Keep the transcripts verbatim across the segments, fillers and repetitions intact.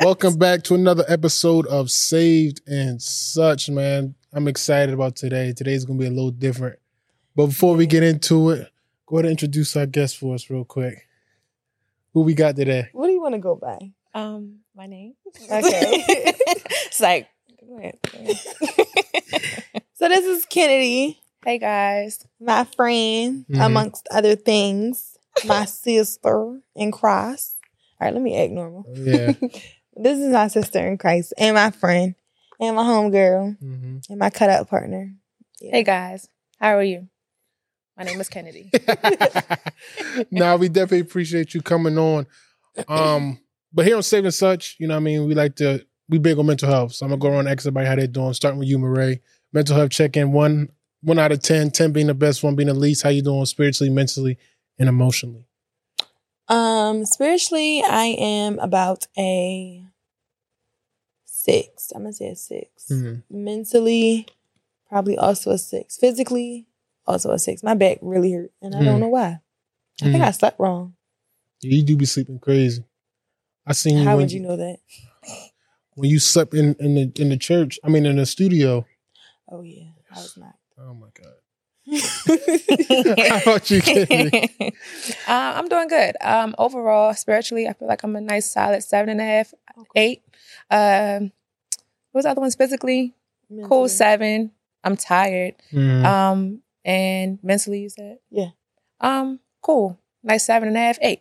Welcome back to another episode of Saved and Such, man. I'm excited about today. Today's going to be a little different. But before we get into it, go ahead and introduce our guest for us real quick. Who we got today? What do you want to go by? Um, my name. Okay. It's like, go ahead, go ahead. So this is Kennedy. Hey, guys. My friend, mm-hmm. amongst other things. My sister in Christ. All right, let me act normal. Yeah. This is my sister in Christ and my friend and my homegirl mm-hmm. and my cut-up partner. Yeah. Hey, guys. How are you? My name is Kennedy. Now, we definitely appreciate you coming on. Um, but here on Saved and Such, you know what I mean? We like to, we big on mental health. So I'm going to go around and ask everybody how they're doing, starting with you, Marae. Mental health check-in, one, one out of ten, ten being the best, one being the least. How you doing spiritually, mentally, and emotionally? Um, spiritually, I am about a six. I'm going to say a six. Mm-hmm. Mentally, probably also a six. Physically, also a six. My back really hurt, and I mm. don't know why. I mm. think I slept wrong. Yeah, you do be sleeping crazy. I seen you. How would you, you know that? When you slept in, in the in the church, I mean in the studio. Oh yeah, I was knocked. Oh my god. I thought you kidding me. Uh, I'm doing good. Um, overall, spiritually, I feel like I'm a nice, solid seven and a half, okay. eight. Um, what was the other ones? Physically, mentally. Cool seven. I'm tired. Mm. Um. And mentally, you said? Yeah. Um, cool. Nice seven and a half, eight.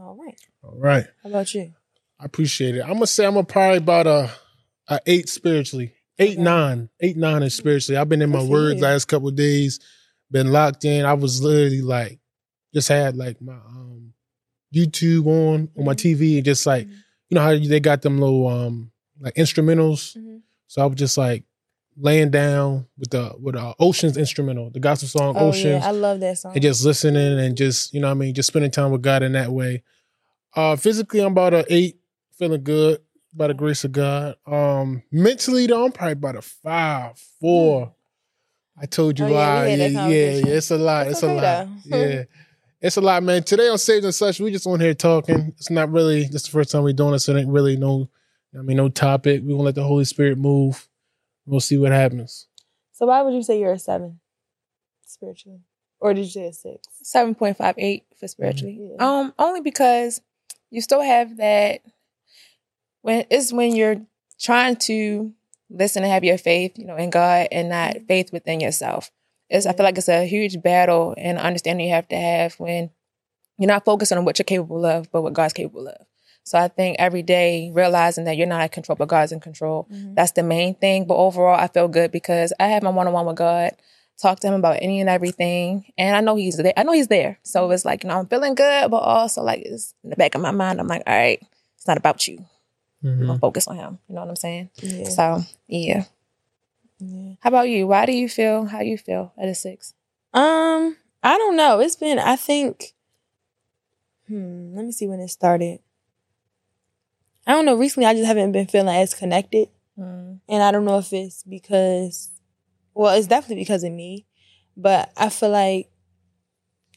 All right. All right. How about you? I appreciate it. I'm going to say I'm a probably about a, a eight spiritually. Eight, okay. nine. Eight, nine is spiritually. I've been in my That's word it. last couple of days, been locked in. I was literally like, just had like my um, YouTube on, mm-hmm. on my T V. And just like, mm-hmm. you know how they got them little um, like instrumentals? Mm-hmm. So I was just like, laying down with the with the Oceans instrumental, the gospel song oh, Oceans. Yeah, I love that song. And just listening and just, you know what I mean, just spending time with God in that way. Uh, physically, I'm about an eight, feeling good by the grace of God. Um, mentally, though, I'm probably about a five, four. I told you oh, why. Yeah, yeah, yeah, yeah, it's a lot. That's it's okay, a lot. Though. Yeah. It's a lot, man. Today on Saved and Such, we just on here talking. It's not really, this is the first time we're doing it, so it ain't really no, I mean, no topic. We're going to let the Holy Spirit move. We'll see what happens. So why would you say you're a seven spiritually? Or did you say a six? seven point five eight for spiritually. Mm-hmm. Yeah. Um, only because you still have that when it's when you're trying to listen and have your faith, you know, in God and not faith within yourself. It's, yeah. I feel like it's a huge battle and understanding you have to have when you're not focused on what you're capable of, but what God's capable of. So I think every day realizing that you're not in control, but God's in control. Mm-hmm. That's the main thing. But overall, I feel good because I have my one-on-one with God, talk to him about any and everything. And I know he's there. I know he's there. So it's like, you know, I'm feeling good, but also like it's in the back of my mind. I'm like, all right, it's not about you. Mm-hmm. I'm going to focus on him. You know what I'm saying? Yeah. So, yeah. yeah. How about you? Why do you feel how you feel at a six? Um, I don't know. It's been, I think, hmm, let me see when it started. I don't know. Recently, I just haven't been feeling as connected. Mm. And I don't know if it's because, well, it's definitely because of me. But I feel like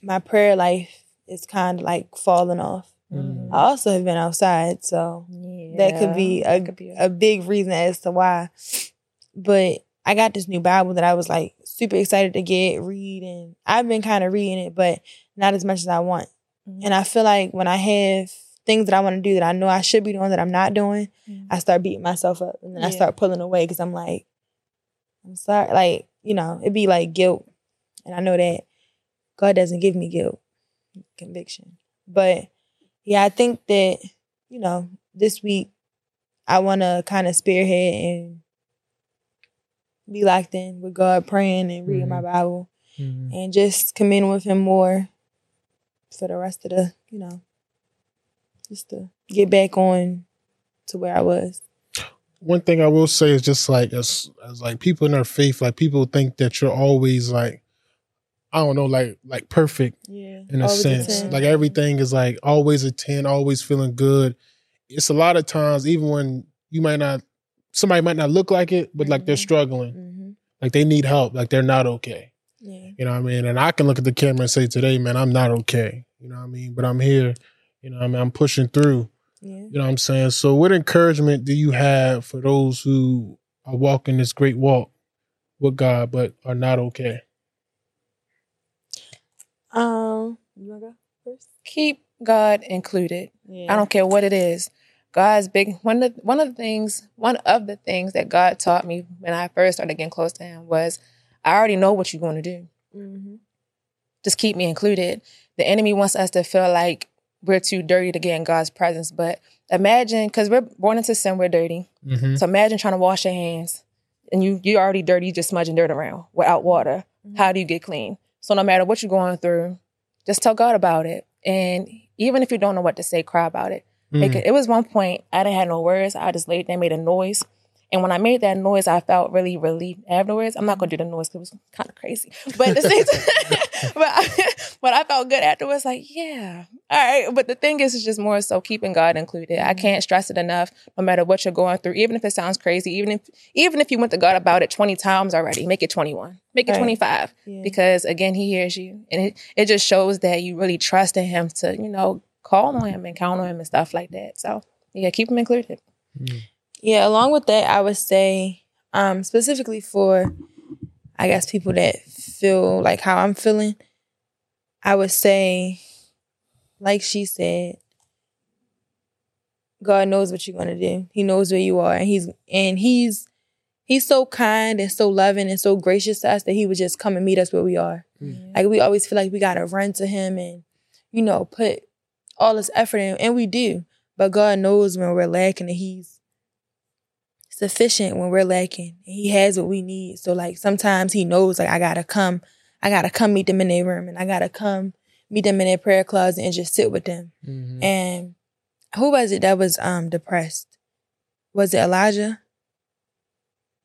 my prayer life is kind of like falling off. Mm. I also have been outside. So yeah. that could be, a, that could be a-, a big reason as to why. But I got this new Bible that I was like super excited to get, read. And I've been kind of reading it, but not as much as I want. Mm. And I feel like when I have things that I want to do that I know I should be doing that I'm not doing, mm. I start beating myself up. And then yeah. I start pulling away because I'm like, I'm sorry. Like, you know, it'd be like guilt. And I know that God doesn't give me guilt, conviction. But yeah, I think that, you know, this week I want to kind of spearhead and be locked in with God, praying and reading mm-hmm. my Bible mm-hmm. and just communing with him more for the rest of the, you know, just to get back on to where I was. One thing I will say is just like, as, as like people in their faith, like people think that you're always like, I don't know, like like perfect yeah. in a always sense. A like everything is like always a ten, always feeling good. It's a lot of times, even when you might not, somebody might not look like it, but mm-hmm. like they're struggling. Mm-hmm. Like they need help. Like they're not okay. Yeah. You know what I mean? And I can look at the camera and say today, man, I'm not okay. You know what I mean? But I'm here. You know, I mean, I'm pushing through. Yeah. You know what I'm saying? So what encouragement do you have for those who are walking this great walk with God but are not okay? Um, you wanna go first? Keep God included. Yeah. I don't care what it is. God's big. One of the, one of the things, one of the things that God taught me when I first started getting close to Him was, I already know what you're going to do. Mm-hmm. Just keep me included. The enemy wants us to feel like we're too dirty to get in God's presence. But imagine, because we're born into sin, we're dirty. Mm-hmm. So imagine trying to wash your hands and you, you're already dirty, you just smudging dirt around without water. Mm-hmm. How do you get clean? So no matter what you're going through, just tell God about it. And even if you don't know what to say, cry about it. Mm-hmm. Like, it was one point, I didn't have no words. I just laid there, made a noise. And when I made that noise, I felt really relieved afterwards. I'm not going to do the noise because it was kind of crazy. But, the same time, but, I, but I felt good afterwards, like, yeah, all right. But the thing is, it's just more so keeping God included. I can't stress it enough, no matter what you're going through, even if it sounds crazy, even if even if you went to God about it twenty times already, make it twenty-one, make it right. twenty-five. Yeah. Because, again, He hears you. And it, it just shows that you really trust in Him to, you know, call on Him and count on Him and stuff like that. So, yeah, keep Him included. Mm. Yeah, along with that, I would say, um, specifically for, I guess, people that feel like how I'm feeling, I would say, like she said, God knows what you're going to do. He knows where you are. And he's and he's he's so kind and so loving and so gracious to us that He would just come and meet us where we are. Mm-hmm. Like, we always feel like we got to run to Him and, you know, put all this effort in. And we do. But God knows when we're lacking, and He's sufficient when we're lacking. He has what we need. So, like, sometimes He knows, like, I gotta come, I gotta come meet them in their room, and I gotta come meet them in their prayer closet and just sit with them. Mm-hmm. And who was it that was um depressed? Was it Elijah?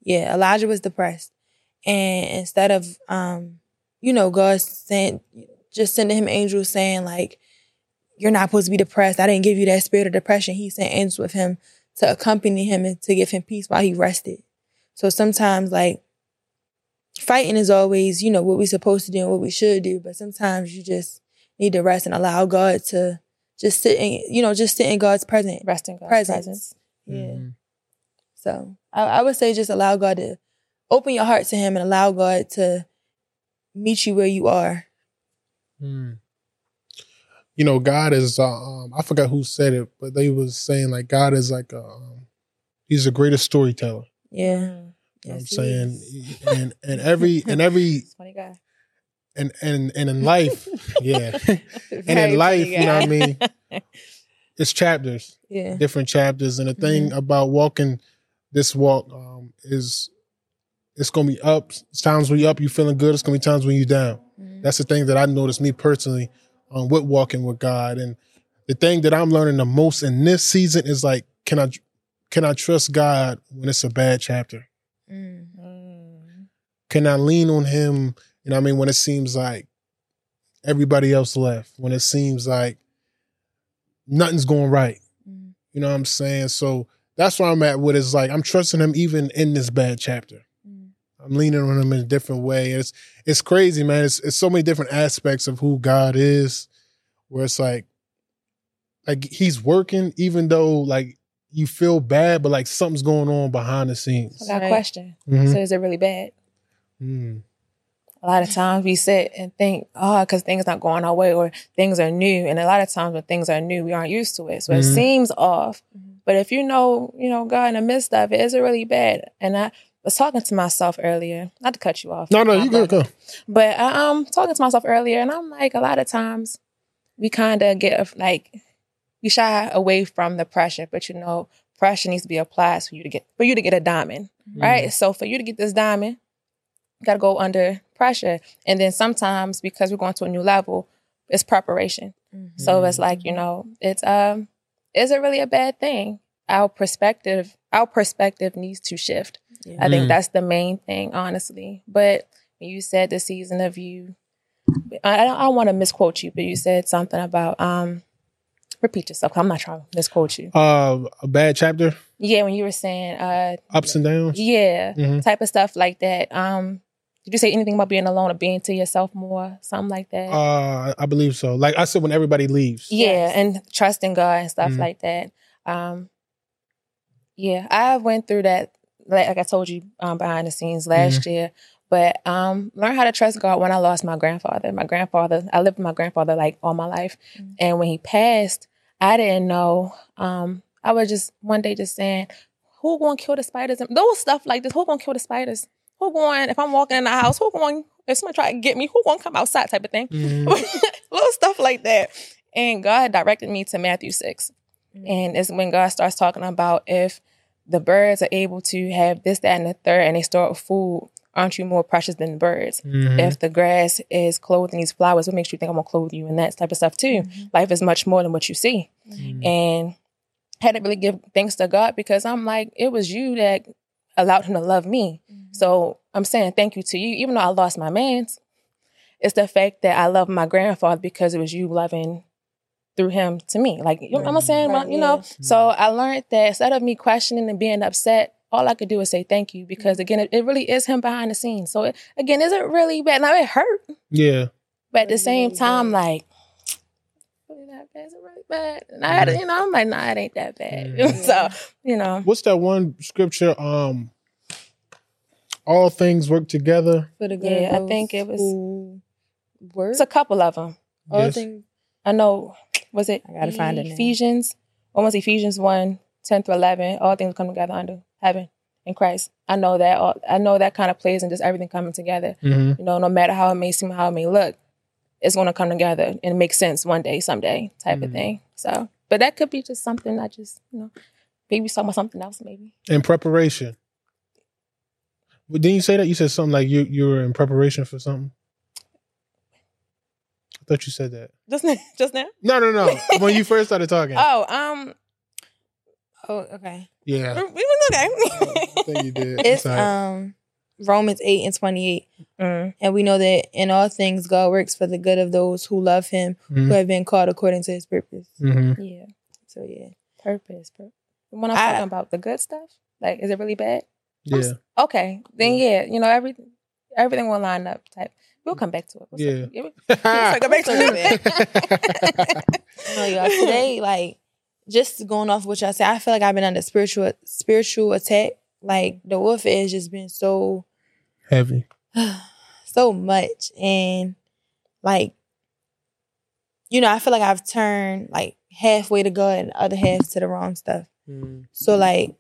Yeah, Elijah was depressed, and instead of um, you know, God sent just sending him angels saying, like, you're not supposed to be depressed. I didn't give you that spirit of depression. He sent angels with him to accompany him and to give him peace while he rested. So sometimes, like, fighting is always, you know, what we're supposed to do and what we should do. But sometimes you just need to rest and allow God to just sit in, you know, just sit in God's presence. Rest in God's presence. presence. Yeah. Mm-hmm. So I, I would say just allow God to open your heart to Him and allow God to meet you where you are. Mm. You know, God is, uh, um, I forgot who said it, but they was saying, like, God is like, a, um, He's the greatest storyteller. Yeah. You know yes, what I'm saying? Is. And and every, and every, funny guy. And, and, and in life, yeah. and in life, you know what I mean? It's chapters, yeah, different chapters. And the thing mm-hmm. about walking this walk um, is it's going to be up. It's times when you're up, you're feeling good. It's going to be times when you're down. Mm-hmm. That's the thing that I noticed, me personally, Um, with walking with God. And the thing that I'm learning the most in this season is, like, can I can I trust God when it's a bad chapter? Mm-hmm. Can I lean on Him? You know what I mean? When it seems like everybody else left, when it seems like nothing's going right. Mm-hmm. You know what I'm saying? So that's where I'm at with is, like, I'm trusting Him even in this bad chapter. Mm-hmm. I'm leaning on Him in a different way. It's It's crazy, man. It's, it's so many different aspects of who God is, where it's like, like He's working, even though, like, you feel bad, but, like, something's going on behind the scenes. I got a question. Mm-hmm. So is it really bad? Mm. A lot of times we sit and think, oh, because things not going our way or things are new. And a lot of times when things are new, we aren't used to it. So mm-hmm. it seems off. Mm-hmm. But if you know, you know, God in the midst of it, is it really bad? And I... I was talking to myself earlier, not to cut you off. No, no, you good, go. But I um, talking to myself earlier, and I'm like, a lot of times we kind of get, like, we shy away from the pressure, but, you know, pressure needs to be applied for you to get, for you to get a diamond, mm-hmm. right? So for you to get this diamond, you got to go under pressure. And then sometimes, because we're going to a new level, it's preparation. Mm-hmm. So it's like, you know, it's, um, is it really a bad thing? Our perspective, our perspective needs to shift. Yeah. I think mm. that's the main thing, honestly. But when you said the season of you, I, I don't want to misquote you, but you said something about, um, repeat yourself. I'm not trying to misquote you. Uh, a bad chapter? Yeah, when you were saying... Uh, Ups and downs? Yeah, mm-hmm. type of stuff like that. Um, did you say anything about being alone or being to yourself more? Something like that? Uh, I believe so. Like I said, when everybody leaves. Yeah, yes. And trusting God and stuff mm. like that. um, yeah, I went through that, like, like I told you, um, behind the scenes last mm-hmm. year. But um, learned how to trust God when I lost my grandfather. My grandfather, I lived with my grandfather like all my life. Mm-hmm. And when he passed, I didn't know. Um, I was just one day just saying, who going to kill the spiders? And those stuff like this, who going to kill the spiders? Who going, if I'm walking in the house, who going, if somebody try to get me, who going to come outside type of thing? Mm-hmm. Little stuff like that. And God directed me to Matthew six. Mm-hmm. And it's when God starts talking about if the birds are able to have this, that, and the third, and they start with food, aren't you more precious than birds? Mm-hmm. If the grass is clothed in these flowers, what makes you think I'm going to clothe you and that type of stuff too? Mm-hmm. Life is much more than what you see. Mm-hmm. And I had to really give thanks to God because I'm like, it was you that allowed him to love me. Mm-hmm. So I'm saying thank you to you. Even though I lost my mans, it's the fact that I love my grandfather because it was you loving through him to me. Like, you know what I'm saying? Right, you know? Yes. So I learned that instead of me questioning and being upset, all I could do is say thank you because, again, it, it really is him behind the scenes. So, it, again, isn't really bad. Now, it hurt. Yeah. But at the same time, like, really not bad. Is it really bad? And I had, you know, I'm like, nah, it ain't that bad. Yeah. So, you know. What's that one scripture? Um, all things work together. For the good. Yeah, I think it was. Work? It's a couple of them. All yes. things. I know. Was it? I got to find it. Ephesians. What was Ephesians one, ten through eleven? All things come together under heaven in Christ. I know that all, I know that kind of plays and just everything coming together. Mm-hmm. You know, no matter how it may seem, how it may look, it's going to come together and make sense one day, someday, type mm-hmm. of thing. So, but that could be just something I just, you know, maybe talking about something else, maybe. In preparation. Well, didn't you say that? You said something like you you were in preparation for something? I thought you said that. Just now? Just now? No, no, no. When you first started talking. Oh, um, oh, okay. Yeah. We was okay. I think you did. It's um, Romans eight and twenty-eight. Mm. And we know that in all things, God works for the good of those who love him, mm-hmm. who have been called according to his purpose. Mm-hmm. Yeah. So, yeah. Purpose. purpose. When I'm I, talking about the good stuff, like, is it really bad? Yeah. I'm, okay. Then, yeah, you know, every, everything will line up type. We'll come back to it. We'll yeah. We'll come back to it. No, y'all. Today, like, just going off what y'all say, I feel like I've been under spiritual spiritual attack. Like, the warfare has just been so heavy, so much, and like, you know, I feel like I've turned like halfway to God and the other half to the wrong stuff. Mm. So like,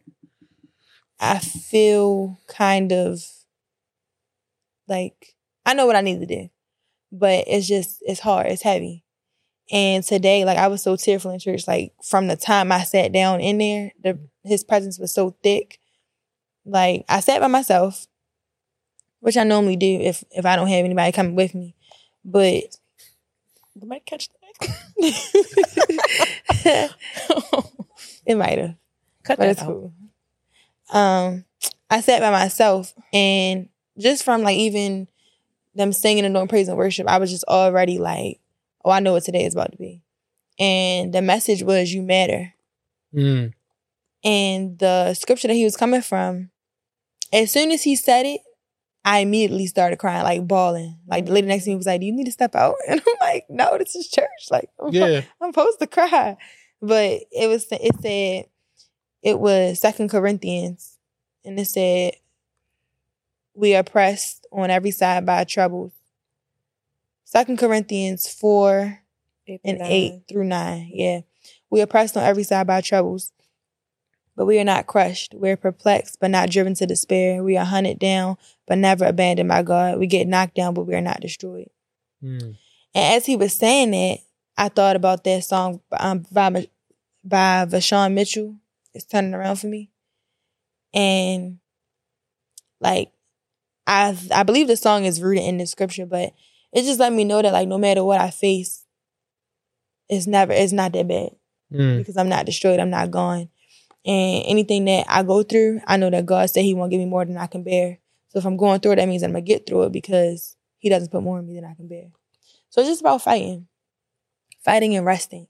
I feel kind of like I know what I need to do, but it's just it's hard. It's heavy. And today, like, I was so tearful in church. Like, from the time I sat down in there, the, his presence was so thick. Like, I sat by myself, which I normally do if, if I don't have anybody coming with me. But you might catch that. It might have. Cut that out. Cool. Um, I sat by myself, and just from, like, even them singing and doing praise and worship, I was just already, like, oh, I know what today is about to be. And the message was, you matter. Mm. And the scripture that he was coming from, as soon as he said it, I immediately started crying, like bawling. Like, the lady next to me was like, do you need to step out? And I'm like, no, this is church. Like, I'm, yeah. I'm supposed to cry. But it was, it said, it was Second Corinthians. And it said, we are pressed on every side by troubles. Second Corinthians four and eight through nine. Yeah. We are pressed on every side by troubles, but we are not crushed. We are perplexed, but not driven to despair. We are hunted down, but never abandoned by God. We get knocked down, but we are not destroyed. Mm. And as he was saying that, I thought about that song um, by, by Vashawn Mitchell. It's Turning Around for Me. And like, I I believe the song is rooted in the scripture, but it just let me know that, like, no matter what I face, it's never, it's not that bad mm. because I'm not destroyed. I'm not gone. And anything that I go through, I know that God said he won't give me more than I can bear. So if I'm going through it, that means I'm going to get through it because he doesn't put more in me than I can bear. So it's just about fighting, fighting and resting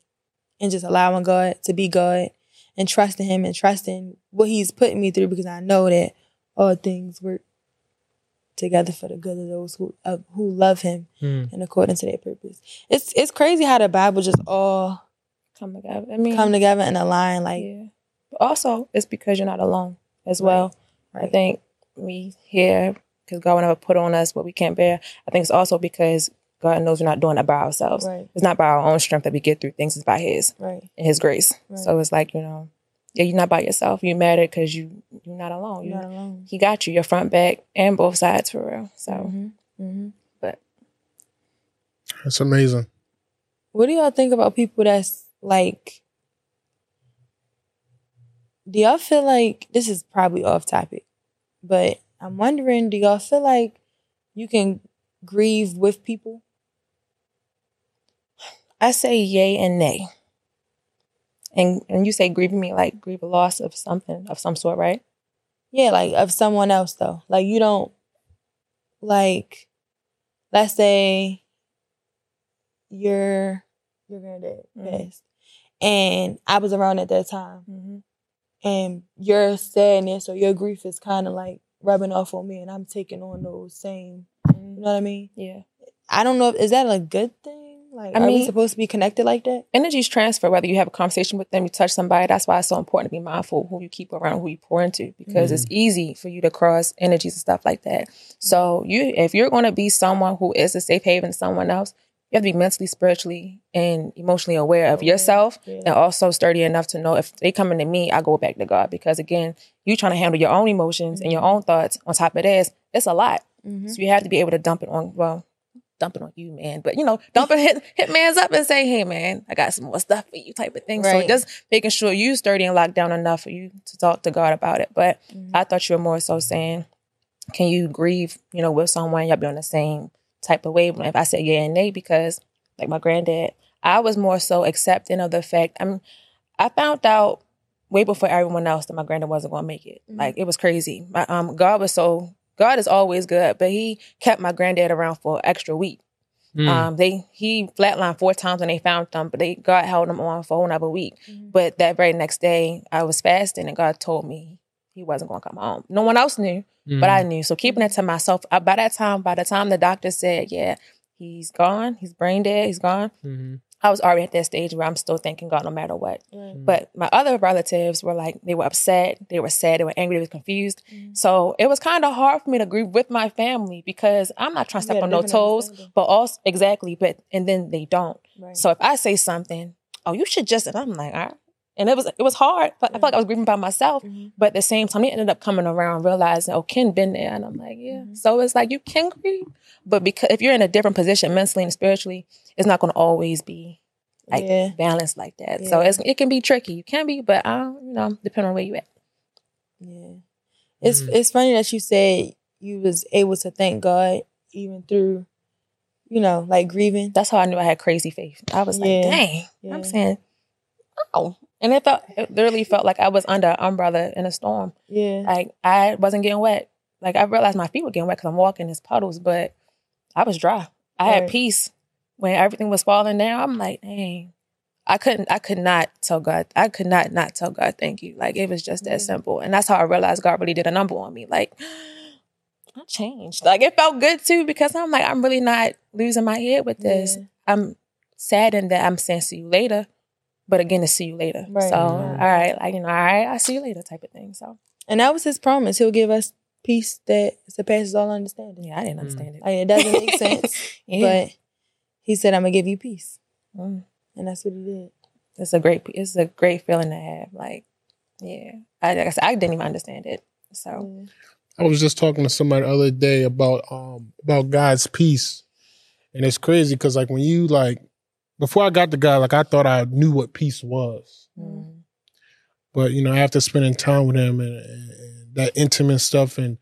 and just allowing God to be God and trusting him and trusting what he's putting me through because I know that all things work together for the good of those who uh, who love him mm. and according to their purpose. It's it's crazy how the Bible just all come together. I mean, come together and align. Like, yeah. But also, it's because you're not alone as right. well. Right. I think we here because God will never put on us what we can't bear. I think it's also because God knows we're not doing it by ourselves. Right. It's not by our own strength that we get through things. It's by His right. and His grace. Right. So it's like, you know, yeah, you're not by yourself. You're mad at it because you, you're not alone. You're not alone. He got you, your front, back, and both sides for real. So, mm-hmm. Mm-hmm. but. That's amazing. What do y'all think about people that's like, do y'all feel like, this is probably off topic, but I'm wondering, do y'all feel like you can grieve with people? I say yay and nay. And and you say grieving me, like grieve a loss of something, of some sort, right? Yeah, like of someone else though. Like you don't, like, let's say your your granddad mm-hmm. passed, and I was around at that time, mm-hmm. and your sadness or your grief is kind of like rubbing off on me, and I'm taking on those same, mm-hmm. you know what I mean? Yeah. I don't know, if, is that a good thing? Like, I mean, are we supposed to be connected like that? Energy's transfer, whether you have a conversation with them, you touch somebody. That's why it's so important to be mindful of who you keep around, who you pour into, because mm-hmm. it's easy for you to cross energies and stuff like that. So you, if you're going to be someone who is a safe haven to someone else, you have to be mentally, spiritually, and emotionally aware of okay. yourself yeah. and also sturdy enough to know if they come into me, I go back to God. Because again, you're trying to handle your own emotions mm-hmm. and your own thoughts on top of this. It's a lot. Mm-hmm. So you have to be able to dump it on, well, dumping on you, man. But, you know, dumping hit, hit man's up and say, hey, man, I got some more stuff for you type of thing. Right. So just making sure you're sturdy and locked down enough for you to talk to God about it. But mm-hmm. I thought you were more so saying, can you grieve, you know, with someone? Y'all be on the same type of wavelength. If I said yeah and nay, because like my granddad, I was more so accepting of the fact, I mean, I found out way before everyone else that my granddad wasn't going to make it. Mm-hmm. Like, it was crazy. My, um, God was so... God is always good, but he kept my granddad around for an extra week. Mm. Um, they he flatlined four times when they found them, but they God held him on for another week. Mm. But that very next day, I was fasting, and God told me he wasn't going to come home. No one else knew, mm. but I knew. So keeping it to myself, I, by that time, by the time the doctor said, yeah, he's gone, he's brain dead, he's gone, mm-hmm. I was already at that stage where I'm still thanking God no matter what. Mm. But my other relatives were like, they were upset, they were sad, they were angry, they were confused. Mm. So it was kind of hard for me to grieve with my family because I'm not trying to step yeah, on no toes, but also, exactly, but, and then they don't. Right. So if I say something, oh, you should just, and I'm like, all right. And it was it was hard. But yeah. I felt like I was grieving by myself. Mm-hmm. But at the same time, they ended up coming around realizing, oh, Ken been there. And I'm like, yeah. Mm-hmm. So it's like, you can grieve. But because if you're in a different position mentally and spiritually, it's not going to always be like yeah. balanced like that. Yeah. So it's, it can be tricky. You can be, but I don't, you know, depending on where you at. Yeah. Mm-hmm. It's, it's funny that you said you was able to thank God even through, you know, like grieving. That's how I knew I had crazy faith. I was like, yeah. dang. Yeah. I'm saying, oh. And it felt, it literally felt like I was under an umbrella in a storm. Yeah. Like, I wasn't getting wet. Like, I realized my feet were getting wet because I'm walking in puddles, but I was dry. I right. had peace. When everything was falling down, I'm like, dang. I couldn't, I could not tell God, I could not not tell God thank you. Like, it was just that mm-hmm. simple. And that's how I realized God really did a number on me. Like, I changed. Like, it felt good, too, because I'm like, I'm really not losing my head with this. Yeah. I'm saddened that I'm saying see you later. But again, to see you later. Right. So, all right, like, you know, all right, I'll see you later type of thing. So, and that was his promise. He'll give us peace that surpasses all understanding. Yeah, I didn't understand mm. it. I mean, it doesn't make sense. Yeah. But he said, I'm going to give you peace. Mm. And that's what he did. It's a great, it's a great feeling to have. Like, yeah. I, like I said, I didn't even understand it. So. I was just talking to somebody the other day about, um, about God's peace. And it's crazy because, like, when you, like, before I got to God, like, I thought I knew what peace was. Mm. But, you know, after spending time with him and, and, and that intimate stuff, and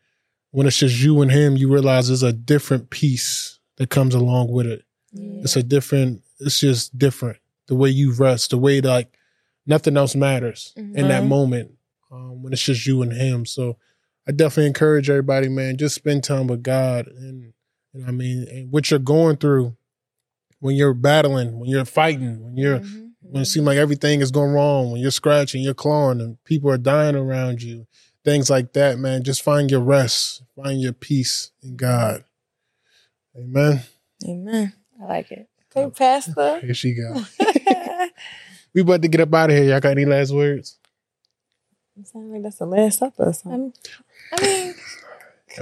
when it's just you and him, you realize there's a different peace that comes along with it. Yeah. It's a different, it's just different. The way you rest, the way, like, nothing else matters mm-hmm. in that moment um, when it's just you and him. So I definitely encourage everybody, man, just spend time with God. And, and I mean, and what you're going through, when you're battling, when you're fighting, when you're mm-hmm. when it seems like everything is going wrong, when you're scratching, you're clawing, and people are dying around you, things like that, man, just find your rest, find your peace in God. Amen. Amen. I like it. Hey, Pastor. Here she goes. We about to get up out of here. Y'all got any last words? It sounds like that's the last supper or something. I mean,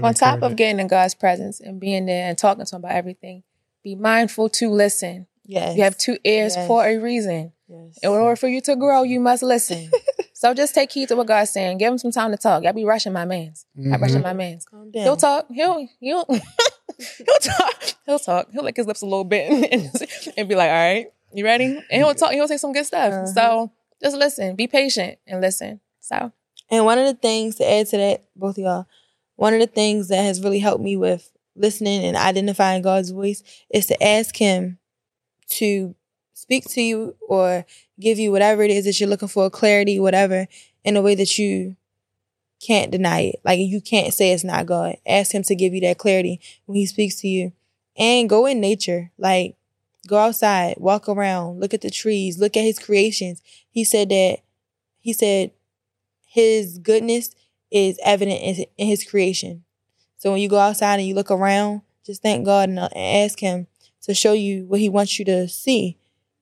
on top of getting in God's presence and being there and talking to him about everything, be mindful to listen. Yes. You have two ears yes. for a reason. Yes. In order for you to grow, you must listen. So just take heed to what God's saying. Give him some time to talk. Y'all be rushing my mans. Mm-hmm. I rushing my mans. Calm down. He'll talk. He'll, he'll, he'll talk. He'll talk. He'll lick his lips a little bit and, and be like, all right, you ready? And he'll talk. He'll say some good stuff. Uh-huh. So just listen. Be patient and listen. So. And one of the things to add to that, both of y'all, one of the things that has really helped me with listening and identifying God's voice is to ask him to speak to you or give you whatever it is that you're looking for, clarity, whatever, in a way that you can't deny it. Like, you can't say it's not God. Ask him to give you that clarity when he speaks to you. And go in nature. Like, go outside, walk around, look at the trees, look at his creations. He said that, he said his goodness is evident in, in his creation. So when you go outside and you look around, just thank God and ask him to show you what he wants you to see.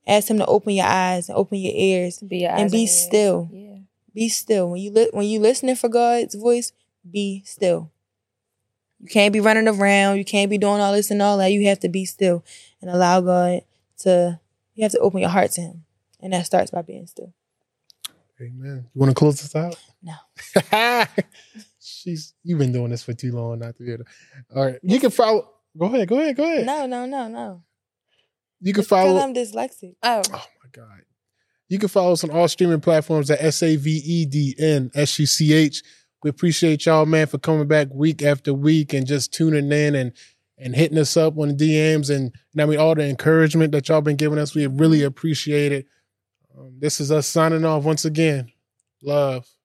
Ask him to open your eyes and open your ears be your and be and still. Yeah. Be still. When you li- when you listening for God's voice, be still. You can't be running around. You can't be doing all this and all that. You have to be still and allow God to, you have to open your heart to him. And that starts by being still. Amen. You want to close this out? No. She's, you've been doing this for too long not to be able to. All right. You can follow. Go ahead. Go ahead. Go ahead. No, no, no, no. You can it's follow. Because I'm dyslexic. Oh. Oh, my God. You can follow us on all streaming platforms at S A V E D N S U C H. We appreciate y'all, man, for coming back week after week and just tuning in and, and hitting us up on the D Ms. And, and I mean, all the encouragement that y'all been giving us, we really appreciate it. Um, this is us signing off once again. Love.